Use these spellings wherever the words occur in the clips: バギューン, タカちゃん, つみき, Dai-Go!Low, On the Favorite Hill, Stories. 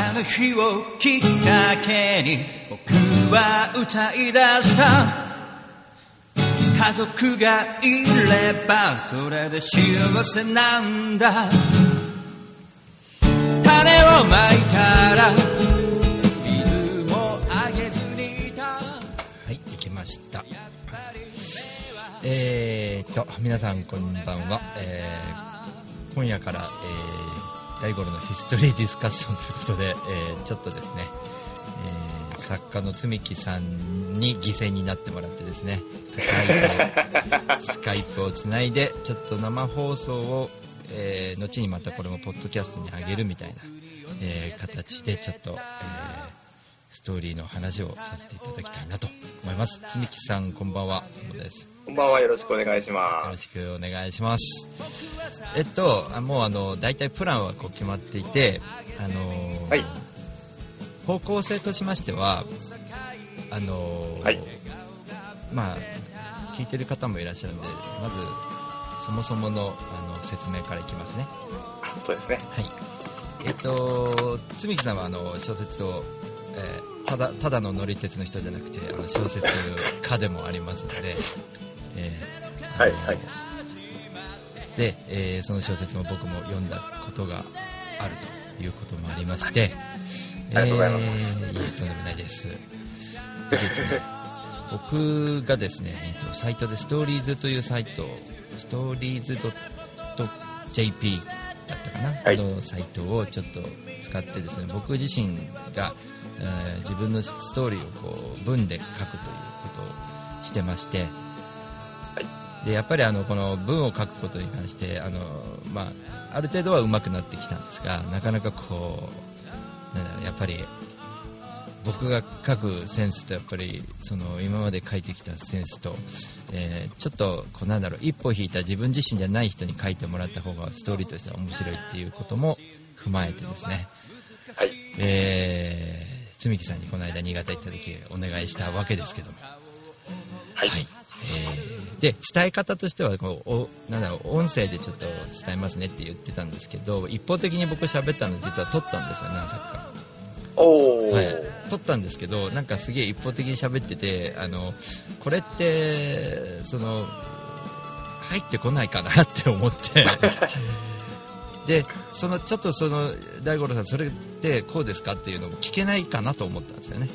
あの日をきっかけに僕は歌い出した。家族がいればそれで幸せなんだ。種をまいたら水もあげずにいた。はい、行きました。皆さんこんばんは、今夜から、Dai-Go!Lowのヒストリーディスカッションということで、ちょっとですね、作家のつみきさんに犠牲になってもらってですね、スカイプをつないでちょっと生放送を、後にまたこれもポッドキャストに上げるみたいな、形でちょっと、ストーリーの話をさせていただきたいなと思います。つみきさんこんばんは。です。こんばんは、よろしくお願いします。よろしくお願いします。もうだいたいプランはこう決まっていて、はい、方向性としましてははい、まあ聞いてる方もいらっしゃるので、まずそもそもの、説明からいきますね。そうですね。はい。つみきさんは小説を、ただの乗り鉄の人じゃなくて小説家でもありますので、はいはい。で、その小説も僕も読んだことがあるということもありまして。ありがとうございます。とんでもないです。僕がですね、サイトでストーリーズというサイト、ストーリーズ .jp だったかな、はい、のサイトをちょっと使ってですね、僕自身が、自分のストーリーをこう文で書くということをしてまして、はい、でやっぱりこの文を書くことに関してまあ、ある程度は上手くなってきたんですが、なかなかこうやっぱり僕が書くセンスとやっぱりその今まで書いてきたセンスと、ちょっとこう一歩引いた自分自身じゃない人に書いてもらった方がストーリーとしては面白いっていうことも踏まえてですね、はい、つみきさんにこの間新潟行った時お願いしたわけですけども、はい、はい、で伝え方としてはこう音声でちょっと伝えますねって言ってたんですけど、一方的に僕喋ったの実は撮ったんですよ、何作か。はい、撮ったんですけど、なんかすげえ一方的に喋ってて、これってその入ってこないかなって思ってでちょっとそのDai-Go!Lowさんそれってこうですかっていうのも聞けないかなと思ったんですよね。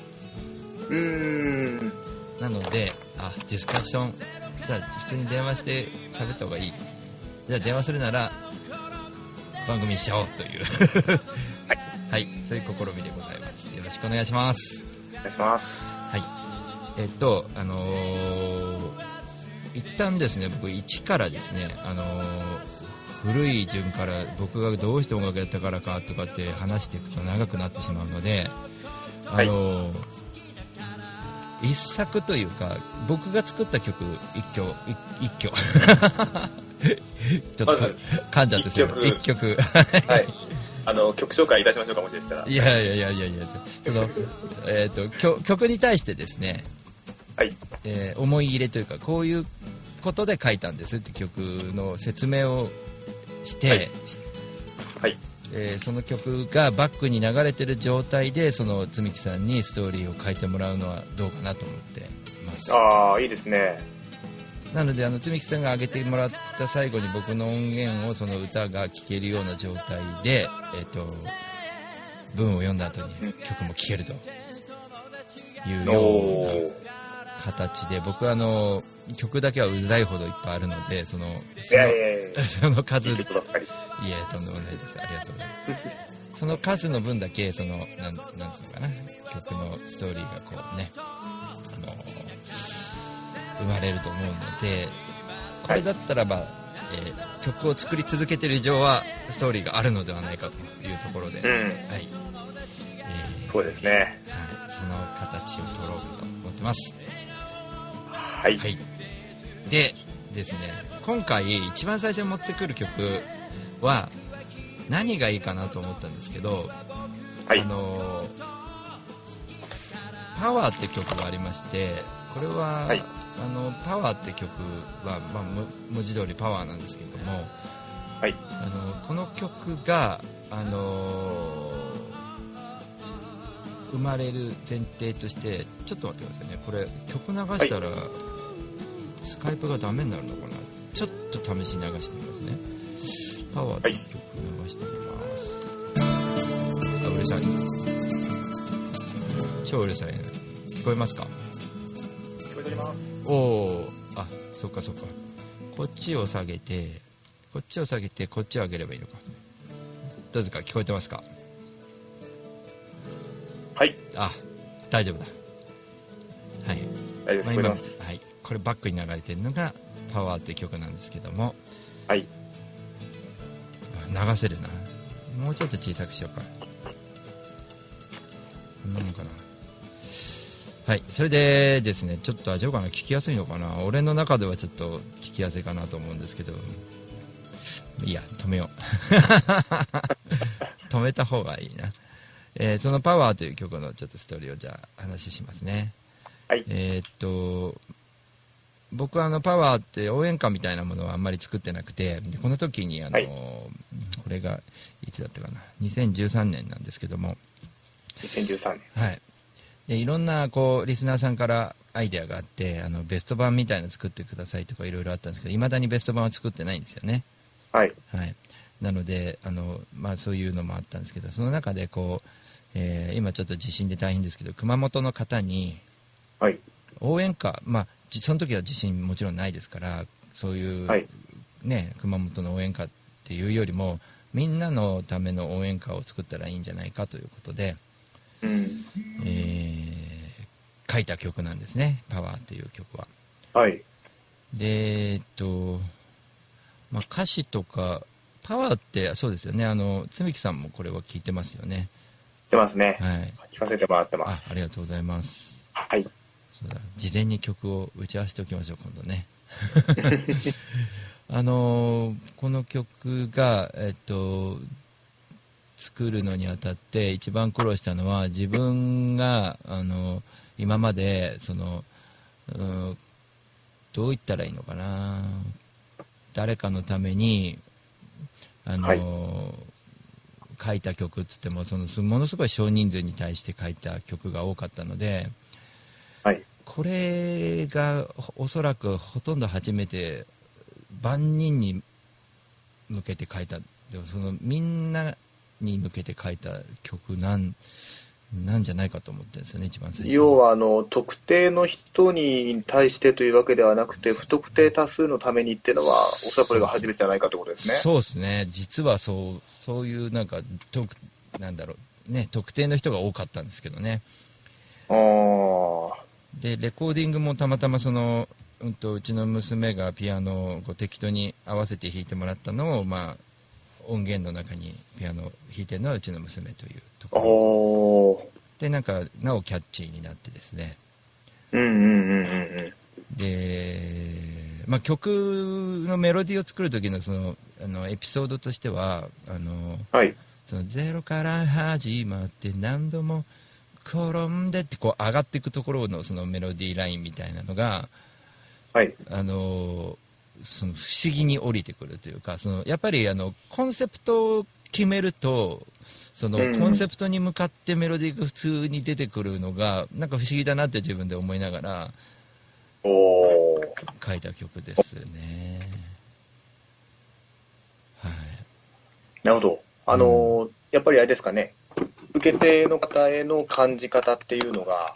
なのでディスカッション、じゃあ普通に電話して喋った方がいい、じゃあ電話するなら番組にしちゃおうというはい、はい、そういう試みでございます。よろしくお願いします。お願いします。はい。一旦ですね、僕1からですね、古い順から僕がどうして音楽やったからかとかって話していくと長くなってしまうので、はい、一作というか僕が作った曲一曲ちょっと噛んじゃってすいません。一曲はい、曲紹介いたしましょうか、もしでしたら。いや曲に対してですね、はい、思い入れというかこういうことで書いたんですって曲の説明をして、はいはい、その曲がバックに流れてる状態でそのつみきさんにストーリーを書いてもらうのはどうかなと思ってます。いいですね。なのでつみきさんが上げてもらった最後に僕の音源をその歌が聴けるような状態で、文を読んだ後に曲も聴けるというような形で、僕は曲だけはうざいほどいっぱいあるので、その数、いやとんでもないです、ありがとうございますその数の分だけなんつうのかな、曲のストーリーがこうね、生まれると思うので、これだったらば、曲を作り続けてる以上はストーリーがあるのではないかというところで、はい、そうですね、はい、その形を取ろうかと思ってます。はい、はい。でですね、今回一番最初に持ってくる曲は何がいいかなと思ったんですけど、はい、パワーって曲がありまして、これは、はい、パワーって曲は、まあ、文字通りパワーなんですけども、はい、この曲が生まれる前提として、ちょっと待ってくださいね、これ曲流したらスカイプがダメになるのかな、ちょっと試しに流してみますね。パワーで曲流してみます。あ、うるさい、超うるさいね。聞こえますか？聞こえています。お、あ、そっかそっか。こっちを下げて、こっちを下げて、こっちを上げればいいのか。どうですか、聞こえてますか？はい、あ、大丈夫だ。はい、大丈夫、まあ、今、はい、これバックに流れてるのがパワーって曲なんですけども、はい、流せるな。もうちょっと小さくしようか。こんなのかな。はい、それでですね、ちょっと大丈夫かな、聞きやすいのかな、俺の中ではちょっと聞きやすいかなと思うんですけど、いや、止めよう止めた方がいいな。そのパワーという曲のちょっとストーリーをじゃあ話しますね。はい、僕はパワーって応援歌みたいなものはあんまり作ってなくて、この時にはい、これがいつだったかな、2013年なんですけども、2013年、はい、でいろんなこうリスナーさんからアイデアがあって、ベスト版みたいなの作ってくださいとかいろいろあったんですけど、いまだにベスト版は作ってないんですよね。はい、はい、なのでまあ、そういうのもあったんですけど、その中でこう、今ちょっと地震で大変ですけど、熊本の方に応援歌、はい、まあその時は地震もちろんないですから、そういう、はい、ね、熊本の応援歌っていうよりもみんなのための応援歌を作ったらいいんじゃないかということで、うん、書いた曲なんですね、パワーっていう曲は。はい、でまあ、歌詞とかパワーって、そうですよね、つみきさんもこれは聞いてますよね。聞いてますね、はい、聞かせてもらってます。 ありがとうございます。はい、事前に曲を打ち合わせておきましょう、今度ねこの曲が、作るのにあたって一番苦労したのは、自分が今までどう言ったらいいのかな、誰かのためにはい、書いた曲つっても、ものすごい少人数に対して書いた曲が多かったので、はい、これがおそらくほとんど初めて万人に向けて書いた、みんなに向けて書いた曲なんじゃないかと思ってるんですよね、一番最初に。要は特定の人に対してというわけではなくて、不特定多数のためにっていうのは、おそらくこれが初めてじゃないかということですね。そうですね、実はそういうなんだろうね、特定の人が多かったんですけどね。でレコーディングもたまたまうちの娘がピアノを適当に合わせて弾いてもらったのを、まあ、音源の中にピアノを弾いてるのはうちの娘というところで、なんかなおキャッチーになってですね、で、まあ、曲のメロディーを作る時のエピソードとしてははい、ゼロから始まって何度も転んでってこう上がっていくところのメロディーラインみたいなのが、はい、不思議に降りてくるというか、やっぱりコンセプトを決めるとコンセプトに向かってメロディーが普通に出てくるのがなんか不思議だなって自分で思いながら書いた曲ですね。はい、なるほど。やっぱりあれですかね、受け手の方への感じ方っていうのが、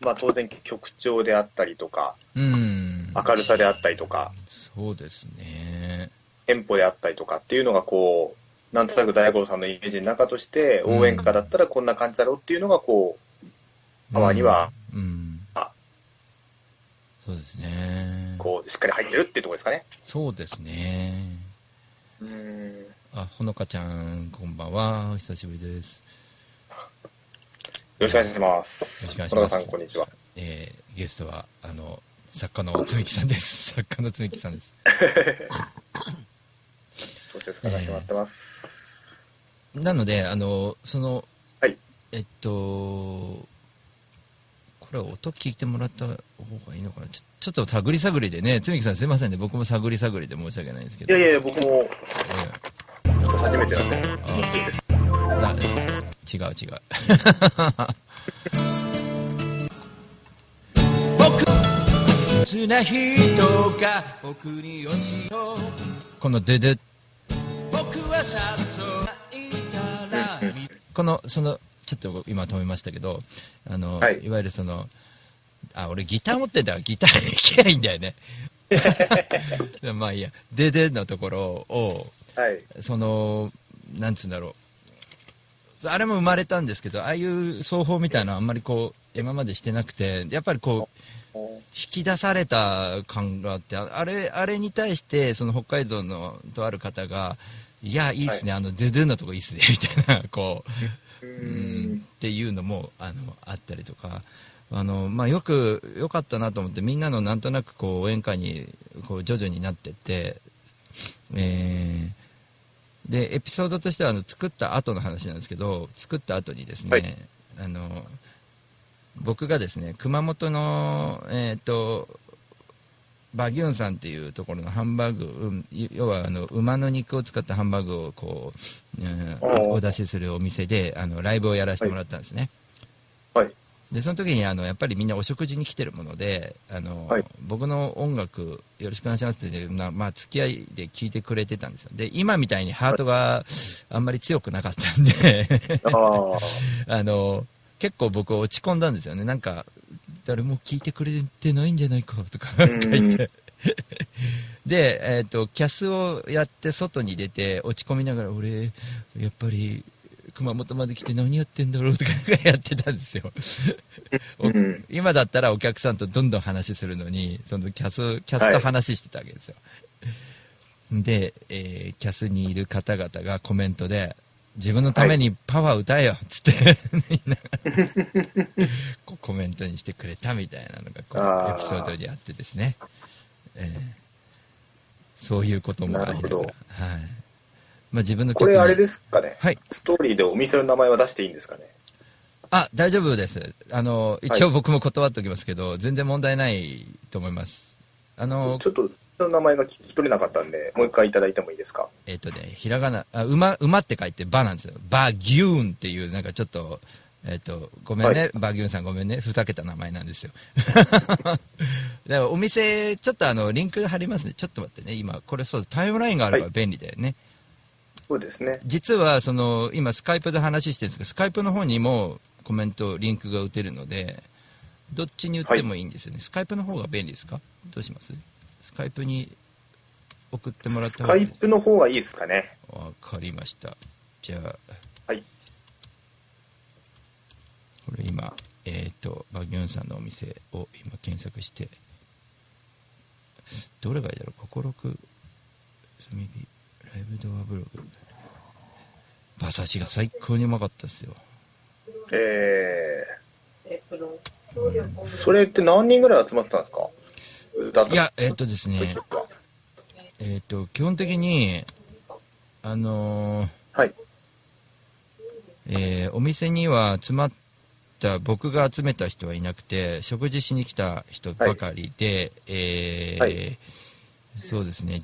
まあ、当然曲調であったりとか、うん、明るさであったりとか、そうですね、テンポであったりとかっていうのがこうなんとなくDai-Go!Lowさんのイメージの中として、うん、応援歌だったらこんな感じだろうっていうのがこうパワーには、うんうん、そうですね、こうしっかり入ってるっていうところですかね。そうですね、うん。あ、ほのかちゃん、こんばんは、お久しぶりです。よろしくお願いします。小野さん、こんにちは。ゲストは作家のつみきさんです。作家のつみきさんですそうですか、決まってます。なのではい、これ音聞いてもらった方がいいのかな、ちょっと探り探りでね、つみきさんすいませんね、僕も探り探りで申し訳ないんですけど。いやいや、僕も、初めてなんで。違う違うこのデデこのそのちょっと今止めましたけどはい、いわゆるそのあ俺ギター持ってんだからギターで弾けばいいんだよねまあいいやデデのところを、はい、そのなんつうんだろうあれも生まれたんですけどああいう奏法みたいなあんまりこう今までしてなくてやっぱりこう引き出された感があってあれに対してその北海道のとある方がいやいいっすね、はい、ドゥドゥのとこいいっすねみたいなこうっていうのもあったりとかまあ、よかったなと思ってみんなのなんとなくこう応援会にこう徐々になってって、でエピソードとしては作った後の話なんですけど作った後にですね、はい、僕がですね熊本の、バギュンさんっていうところのハンバーグ、要は馬の肉を使ったハンバーグをこう、お出しするお店でライブをやらせてもらったんですね、はいはい、でその時にやっぱりみんなお食事に来てるものではい、僕の音楽よろしくお願いしますって、まあ、付き合いで聞いてくれてたんですよで今みたいにハートがあんまり強くなかったんで結構僕落ち込んだんですよねなんか誰も聞いてくれてないんじゃないかとか言ってで、キャスをやって外に出て落ち込みながら俺やっぱり熊本まで来て何やってんだろうとかやってたんですよ今だったらお客さんとどんどん話するのにそのキャスと話してたわけですよ、はい、で、キャスにいる方々がコメントで自分のためにパワー歌えよっつってみんなこうコメントにしてくれたみたいなのがこうエピソードであってですね、そういうこともありながら、はいまあ、自分のこれあれですかね、はい、ストーリーでお店の名前は出していいんですかねあ大丈夫です一応僕も断っておきますけど、はい、全然問題ないと思いますちょっとの名前が聞き取れなかったんでもう一回いただいてもいいですかひらがな馬って書いてバなんですよバギューンっていうなんかちょっと、ごめんね、はい、バギューンさんごめんねふざけた名前なんですよでもお店ちょっとリンク貼りますねちょっと待ってね今これそうタイムラインがあれば便利だよね、はい、そうですね実はその今スカイプで話してるんですけどスカイプの方にもコメントリンクが打てるのでどっちに打ってもいいんですよね、はい、スカイプの方が便利ですかどうしますスカイプに送ってもらった方がいいですか？スカイプの方がいいですかね。わかりました。じゃあ、はい。これ今、バギュンさんのお店を今検索して、どれがいいだろう？心く、みび、ライブ動画ブログ。馬刺しが最高にうまかったですよ。それって何人ぐらい集まってたんですか？いやですね基本的にはいお店には集まった僕が集めた人はいなくて食事しに来た人ばかりで、はいはい、そうですね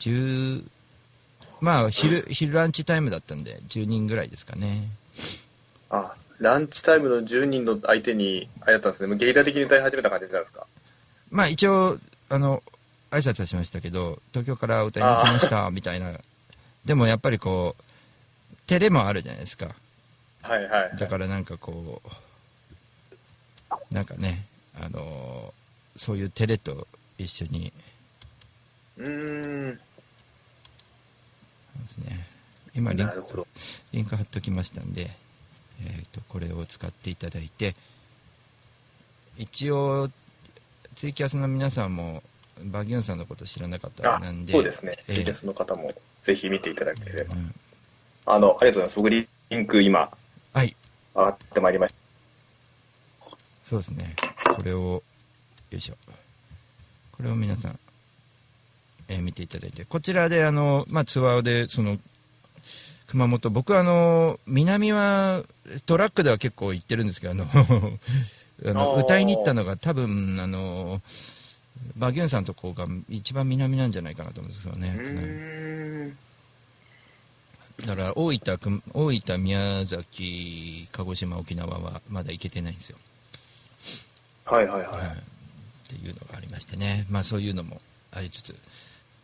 まあ昼ランチタイムだったんで10人ぐらいですかねあランチタイムの10人の相手にあれだったんですねもうゲリラ的に歌い始めた感じなんですかまあ一応挨拶はしましたけど東京から歌いに来ましたみたいなでもやっぱりこう照れもあるじゃないですか、はいはいはい、だからなんかこうなんかねそういう照れと一緒にですね、今リンク貼っときましたんで、これを使っていただいて一応ツイキャスの皆さんもバギュンさんのこと知らなかったらなんでそうですね、ツイキャスの方もぜひ見ていただければ、うん、ありがとうございます僕リンク今はい上がってまいりましたそうですねこれをよいしょこれを皆さん、見ていただいてこちらでまあ、ツアーでその熊本僕は南はトラックでは結構行ってるんですけど歌いに行ったのが多分バギュンさんとこが一番南なんじゃないかなと思うんですよねだから大分、宮崎、鹿児島、沖縄はまだ行けてないんですよはいはいはい、っていうのがありましてね、まあ、そういうのもありつつ、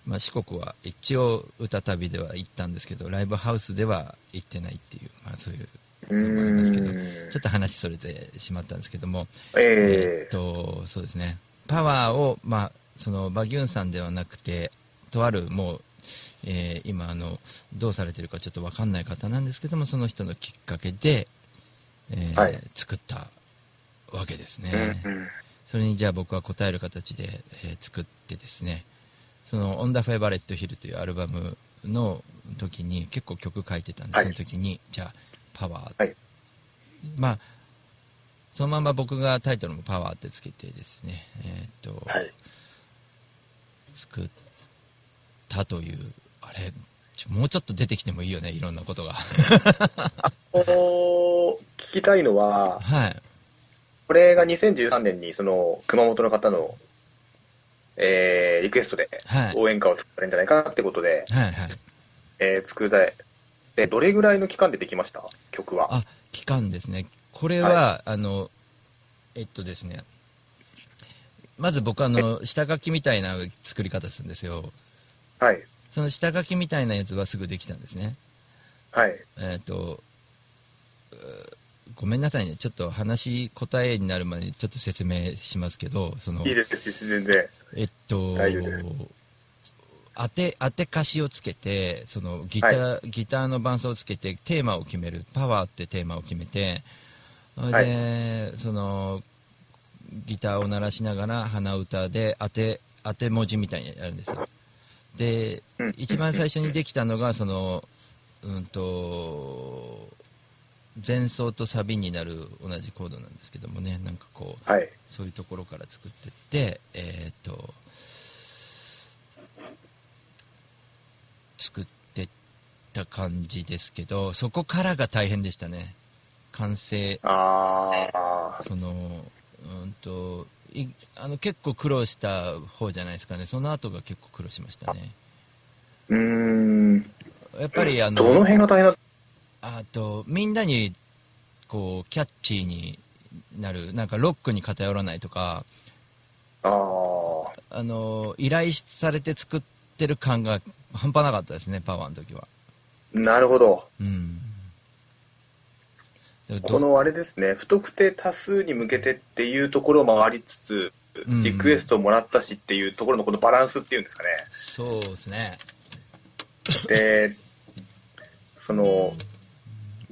まあ、四国は一応歌旅では行ったんですけどライブハウスでは行ってないっていう、まあ、そういうのもありますけど、ちょっと話それてしまったんですけども、そうですね、パワーを、まあ、そのバギュンさんではなくてとあるもう、今どうされてるかちょっと分かんない方なんですけども、その人のきっかけで、はい、作ったわけですね、うんうん、それにじゃあ僕は答える形で、作ってですね、そのオン・ザ・フェイバレット・ヒルというアルバムの時に結構曲書いてたんで、はい、その時にじゃあパワー、はい、まあそのまま僕がタイトルもパワーってつけてですね、はい、作ったという、あれもうちょっと出てきてもいいよね、いろんなことが聞きたいのは、はい、これが2013年にその熊本の方の、リクエストで応援歌を作られるんじゃないかってことで、はいはいはい、作られて、どれぐらいの期間でできました曲は？あ、期間ですね、これは、はい、ですね、まず僕下書きみたいな作り方するんですよ。はい、その下書きみたいなやつはすぐできたんですね。はい、ごめんなさいね、ちょっと話答えになる前にちょっと説明しますけど、そのいいです全然、大丈夫です。当て歌詞をつけて、そのはい、ギターの伴奏をつけてテーマを決める、パワーってテーマを決めて、で、はい、そのギターを鳴らしながら鼻歌で当て文字みたいにやるんですよ。で、一番最初にできたのがその前奏とサビになる同じコードなんですけどもね、なんかこう、はい、そういうところから作っていって、作ってった感じですけど、そこからが大変でしたね。完成、その結構苦労した方じゃないですかね。その後が結構苦労しましたね。やっぱりどの辺が大変だった？みんなにこうキャッチーになる、なんかロックに偏らないとか、依頼されて作ってる感が半端なかったですね、パワーの時は。なるほど、うん、このあれですね、不特定多数に向けてっていうところもありつつ、うん、リクエストをもらったしっていうところのこのバランスっていうんですかね。そうですね。でその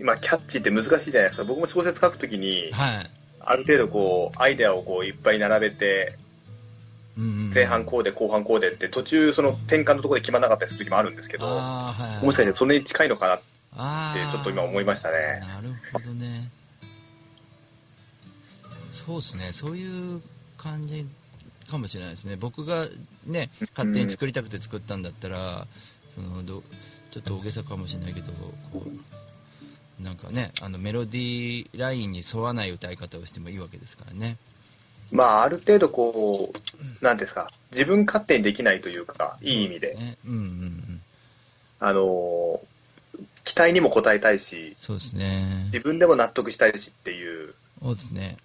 今キャッチって難しいじゃないですか。僕も小説書くときに、はい、ある程度こうアイデアをこういっぱい並べて、うんうん、前半こうで後半こうでって途中その転換のところで決まらなかったりする時もあるんですけど、はい、もしかしてそれに近いのかなってちょっと今思いましたね。なるほどね。そうですね、そういう感じかもしれないですね。僕がね勝手に作りたくて作ったんだったら、うん、ちょっと大げさかもしれないけど、こうなんかね、メロディーラインに沿わない歌い方をしてもいいわけですからね。まあある程度こうなんですか、自分勝手にできないというか、いい意味で、ね、うんうんうん、期待にも応えたいし、そうですね、自分でも納得したいしっていう、そうですね、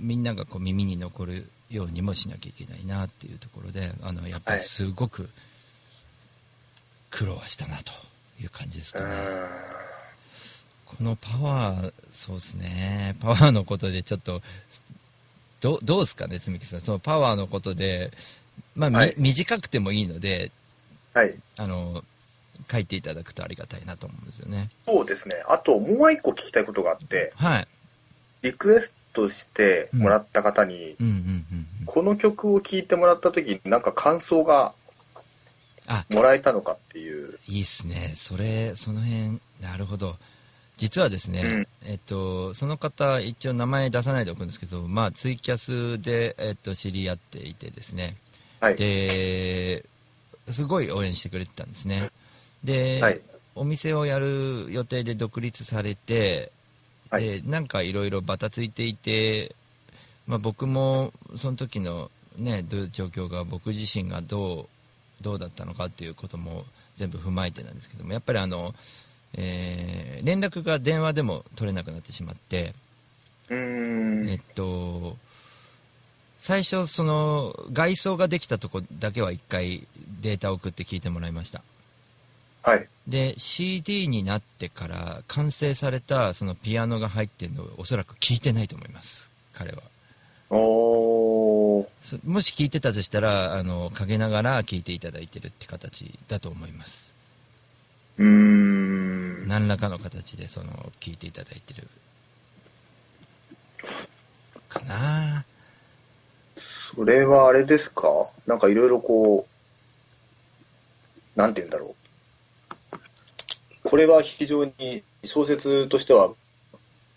みんながこう耳に残るようにもしなきゃいけないなっていうところで、やっぱりすごく苦労はしたなと。いう感じですかね。このパワー、そうですね、パワーのことでちょっとどうですかね、つみきさん、そのパワーのことで、まあ、はい、短くてもいいので、はい、書いていただくとありがたいなと思うんですよね。そうですね。あともう一個聞きたいことがあって、はい、リクエストしてもらった方に、うんうんうんうん、この曲を聴いてもらった時になんか感想がもらえたのかっていう。いいですね、その辺。なるほど。実はですね、うん、その方一応名前出さないでおくんですけど、まあ、ツイキャスで、知り合っていてですね、はい、ですごい応援してくれてたんですね。で、はい、お店をやる予定で独立されて、はい、なんかいろいろバタついていて、まあ、僕もその時のね、どういう状況が、僕自身がどうだったのかっていうことも全部踏まえてなんですけども、やっぱり連絡が電話でも取れなくなってしまって、最初その外装ができたとこだけは1回データを送って聞いてもらいました。はい、で CD になってから完成されたそのピアノが入ってるのをおそらく聞いてないと思います彼は。おー、もし聞いてたとしたらかけながら聞いていただいてるって形だと思います。何らかの形でその聞いていただいてるかな。それはあれですか、なんかいろいろこうなんて言うんだろう、これは非常に小説としては、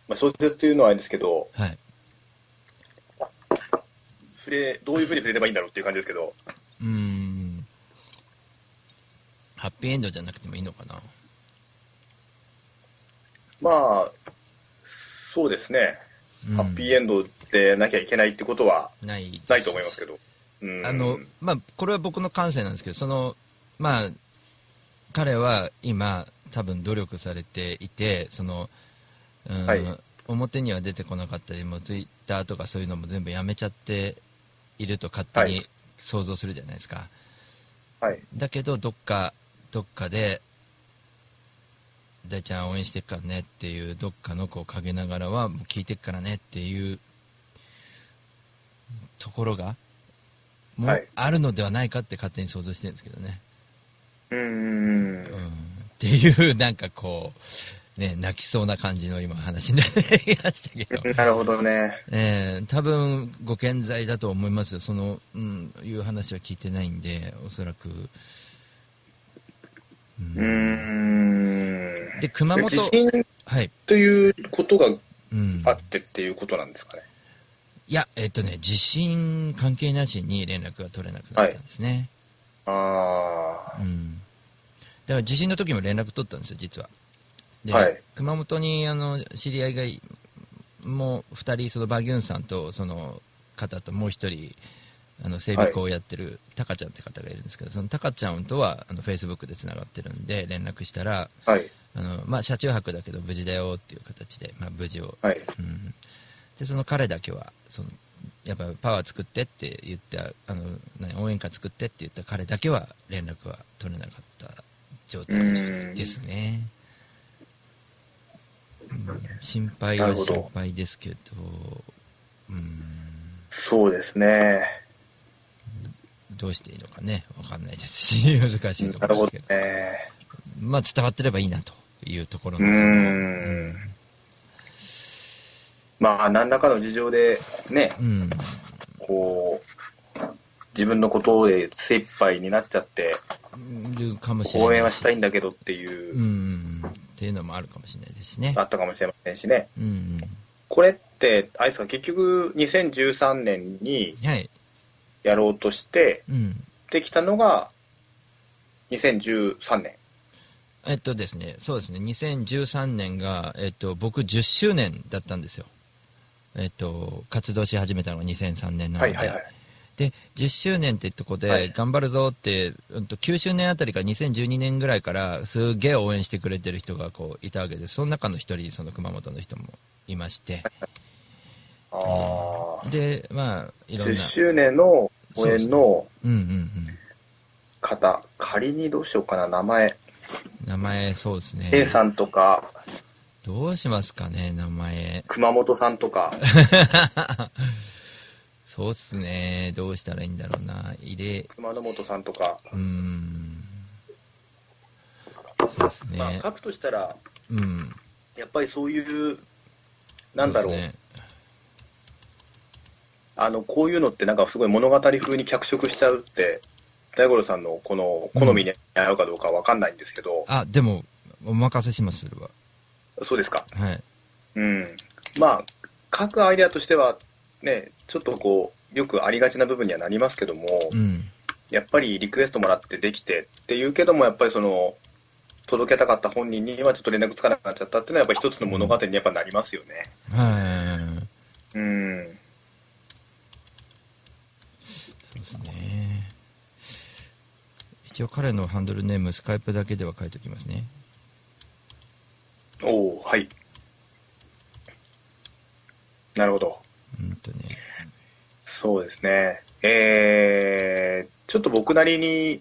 まあ、小説というのはあれですけど、はい、どういうふうに触れればいいんだろうっていう感じですけど、ハッピーエンドじゃなくてもいいのかな。まあそうですね、ハッピーエンドでなきゃいけないってことはないと思いますけど、まあ、これは僕の感性なんですけど、その、まあ、彼は今多分努力されていて、その、はい、表には出てこなかったりもツイッターとかそういうのも全部やめちゃっていると勝手に想像するじゃないですか、はい、だけどどっかで大ちゃん応援してっからねっていうどっかのこう陰ながらはもう聞いてっからねっていうところがもうあるのではないかって勝手に想像してるんですけどね、はい、っていうなんかこうね泣きそうな感じの今話になりましたけどなるほどね、多分ご健在だと思いますよ。その、いう話は聞いてないんでおそらくで熊本地震ということがあってっていうことなんですかね、いや地震関係なしに連絡が取れなくなったんですね、はい、ああ、だから地震の時も連絡取ったんですよ実は。で、はい、熊本に知り合いがもう2人そのバギュンさんとその方ともう1人整備工をやってるタカちゃんって方がいるんですけど、そのタカちゃんとはフェイスブックでつながってるんで連絡したら、はい、まあ、車中泊だけど無事だよっていう形で、まあ、無事を、はい、でその彼だけはそのやっぱパワー作ってって言って応援歌作ってって言った彼だけは連絡は取れなかった状態ですね、心配は心配ですけど、そうですね、どうしていいのかね分かんないですし難しいところですけど、まあ、伝わってればいいなというところなんですけど、まあ何らかの事情でね、こう自分のことで精一杯になっちゃってるかもしれない、応援はしたいんだけどっていう、っていうのもあるかもしれないですしね、あったかもしれませんしね、これってあれですか、結局2013年に、はいやろうとしてできたのが2013年、ですね、そうですね、2013年が、僕10周年だったんですよ、活動し始めたのが2003年なので、はいはいはい、で10周年ってとこで頑張るぞって、9周年あたりから2012年ぐらいからすげえ応援してくれてる人がこういたわけです。その中の一人その熊本の人もいまして、はいはい、あでまあ、いろんな10周年の応援の方、仮にどうしようかな、名前そうですね、 A さんとかどうしますかね、名前熊本さんとかそうですね、どうしたらいいんだろうな、熊本さんとか、そうですね、まあ、書くとしたら、やっぱりそういうなんだろう、こういうのってなんかすごい物語風に脚色しちゃうってDai-Go!Lowさんのこの好みに合うかどうかわかんないんですけど、あでもお任せします、それは。そうですか、はい、まあ書くアイデアとしてはねちょっとこうよくありがちな部分にはなりますけども、やっぱりリクエストもらってできてっていうけども、やっぱりその届けたかった本人にはちょっと連絡つかなくなっちゃったっていうのはやっぱり一つの物語にやっぱなりますよね、ね、一応彼のハンドルネームスカイプだけでは書いておきますね。おお、はい、なるほど。そうですね。ちょっと僕なりに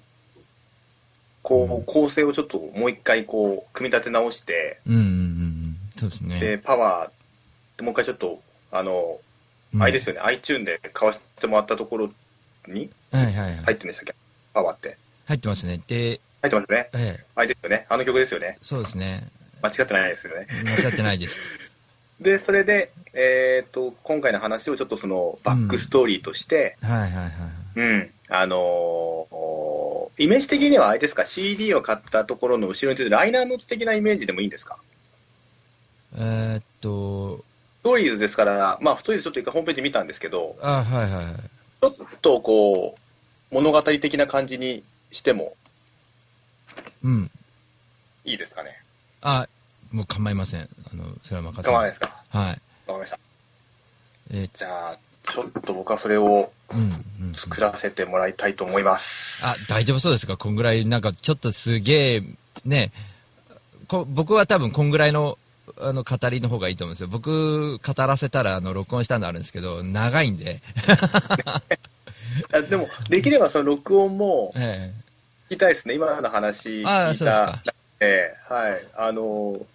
こう構成をちょっともう一回こう組み立て直して、そうですね。でパワーってもう一回ちょっとあれですよね。iTune で買わせてもらったところに入ってましたっけ？パワーって入ってますね。で入ってますね。あれですよね。あの曲ですよね。そうですね。間違ってないですよね。間違ってないです。でそれで、今回の話をちょっとそのバックストーリーとして、イメージ的にはあれですか、 CD を買ったところの後ろについてライナーノーツ的なイメージでもいいんですか？ストーリーズですから、まあストーリーズちょっと一回ホームページ見たんですけど、ちょっとこう物語的な感じにしても、いいですかね？もう構いません。それは任せます。構わないですか？はい。わかりました。じゃあ、ちょっと僕はそれを作らせてもらいたいと思います。あ、大丈夫そうですか？こんぐらい、なんかちょっとすげえ、ね、僕は多分こんぐらいの、語りの方がいいと思うんですよ。僕、語らせたら、録音したのあるんですけど、長いんで。でも、できればその録音も、聞きたいですね。今の話聞いた。そうですか。はい、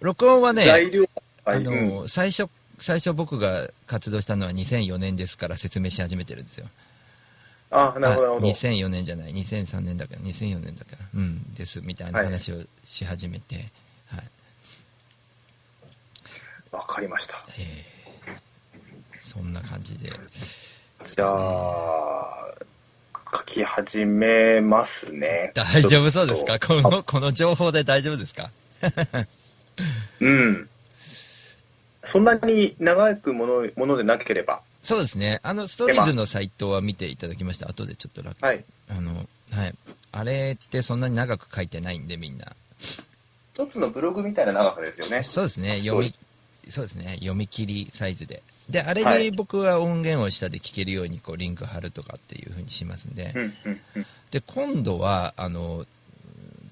録音はね、材料最初僕が活動したのは2004年ですから説明し始めてるんですよ。なるほど。2004年じゃない、2003年だから、2004年だから、ですみたいな話をし始めて、わかりました。そんな感じで。じゃあ、書き始めますね。大丈夫そうですか？この情報で大丈夫ですか？そんなに長くものでなければ。そうですね。ストーリーズのサイトは見ていただきました。後でちょっと楽。はい。あれってそんなに長く書いてないんで、みんな。一つのブログみたいな長さですよね。そうですね。読み切りサイズで。で、あれに僕は音源を下で聴けるようにこうリンク貼るとかっていう風にしますんで、で今度は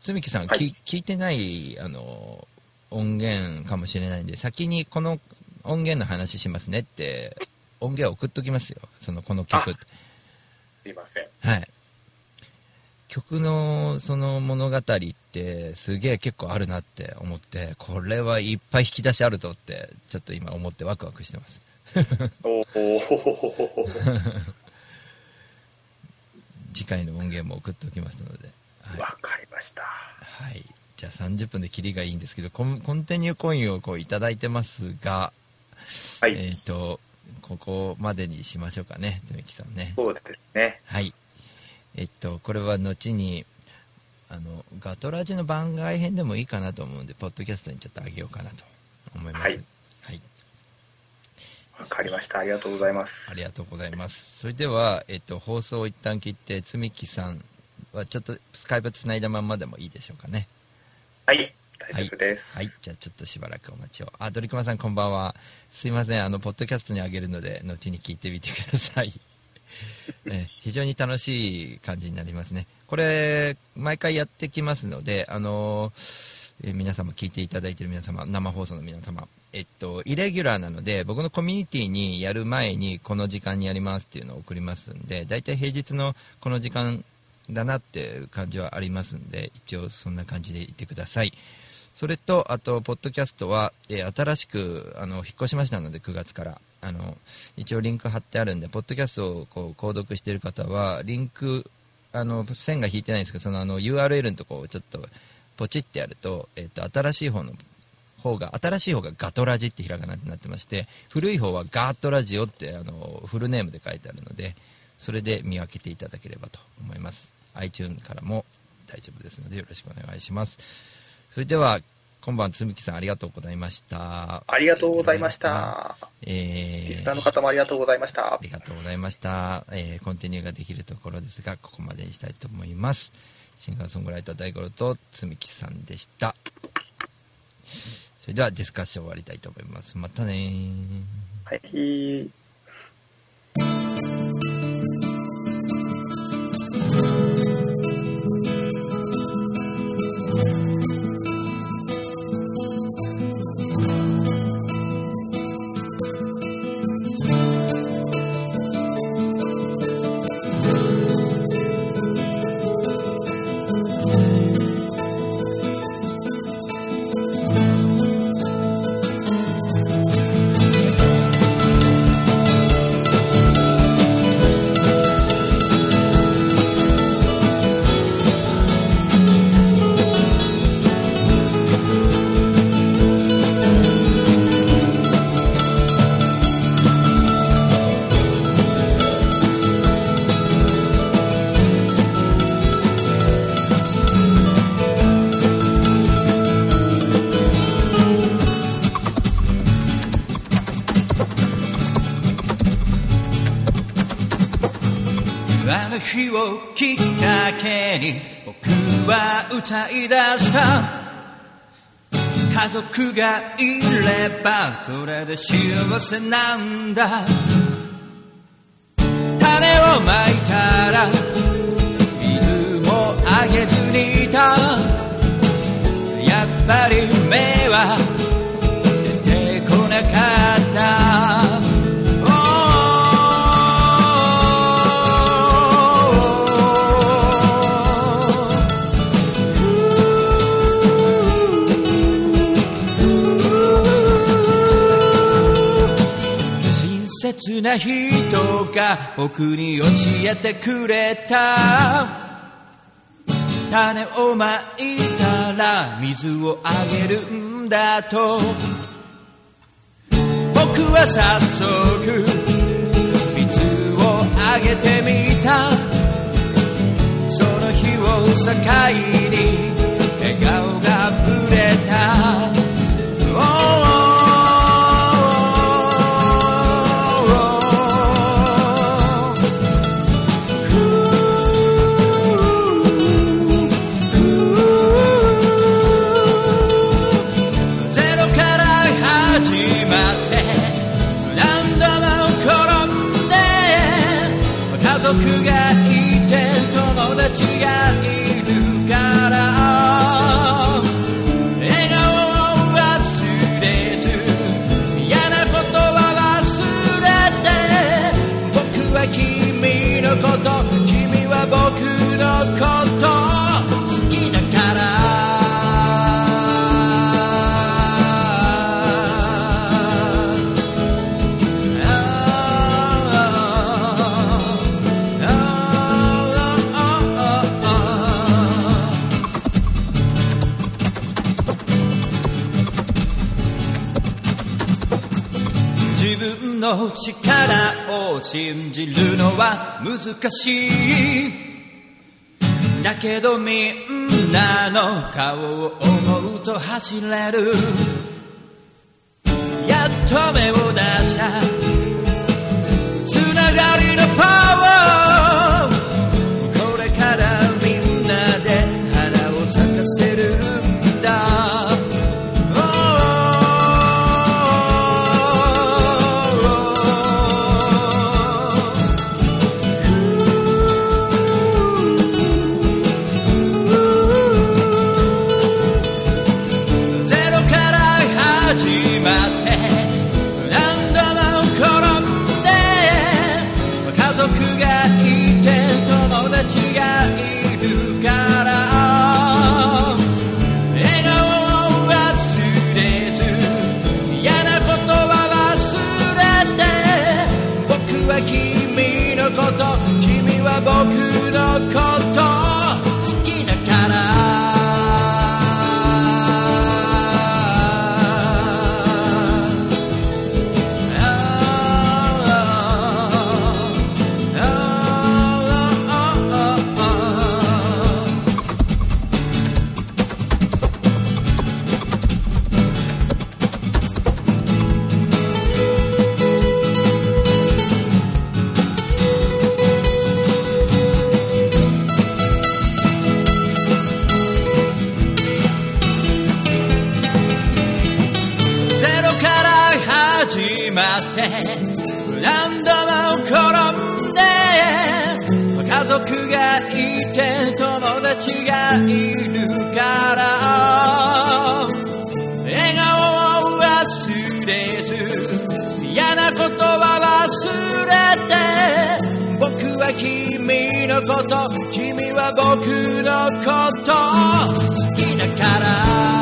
つみきさん、聞いてない音源かもしれないんで、先にこの音源の話しますねって音源を送っときますよ。この曲、すいません、曲のその物語ってすげえ結構あるなって思って、これはいっぱい引き出しあるぞってちょっと今思ってワクワクしてます。次回の音源も送っておきますので。わかりました。はい。じゃあ30分でキリがいいんですけど、コンティニューコインをこういただいてますが、ここまでにしましょうかね、つみきさんね。そうですね。はい。これは後にガトラジの番外編でもいいかなと思うんで、ポッドキャストにちょっとあげようかなと思います。はい。わかりました。ありがとうございます。ありがとうございます。それでは、放送を一旦切って、つみきさんはちょっとスカイプつないだまんまでもいいでしょうかね。はい、大丈夫です。はい、じゃあちょっとしばらくお待ちを。ドリクマさんこんばんは。すいません、ポッドキャストにあげるので、後に聞いてみてください。非常に楽しい感じになりますね。これ、毎回やってきますので、皆様、聞いていただいている皆様、生放送の皆様、イレギュラーなので、僕のコミュニティにやる前にこの時間にやりますっていうのを送りますんで、だいたい平日のこの時間だなっていう感じはありますんで、一応そんな感じでいてください。それと、あとポッドキャストは、新しく引っ越しましたので、9月から一応リンク貼ってあるんで、ポッドキャストをこう購読している方はリンク線が引いてないんですけど、そのURL のとこをちょっとポチってやると、新しい方がガトラジってひらがなになってまして、古い方はガートラジオってフルネームで書いてあるので、それで見分けていただければと思います。 iTunes からも大丈夫ですのでよろしくお願いします。それでは今晩、つみきさんありがとうございました。ありがとうございました。リスナーの方もありがとうございました。ありがとうございました。コンティニューができるところですが、ここまでにしたいと思います。シンガーソングライターDai-Go!Lowとつみきさんでした。それではディスカッション終わりたいと思います。またねー。はい。日をきっかけに僕は歌い出した。家族がいればそれで幸せなんだ。種をまいたら水もあげずにいた。やっぱり芽は出てこなかった。切な人が僕に教えてくれた。種をまいたら水をあげるんだと。僕は早速水をあげてみた。その日を境に笑顔が溢れた。力を信じるのは難しい。だけどみんなの顔を思うと走れる。やっと芽を出したつながりのパワー。これからみんなで花を咲かせるんだ。君は僕のこと好きだから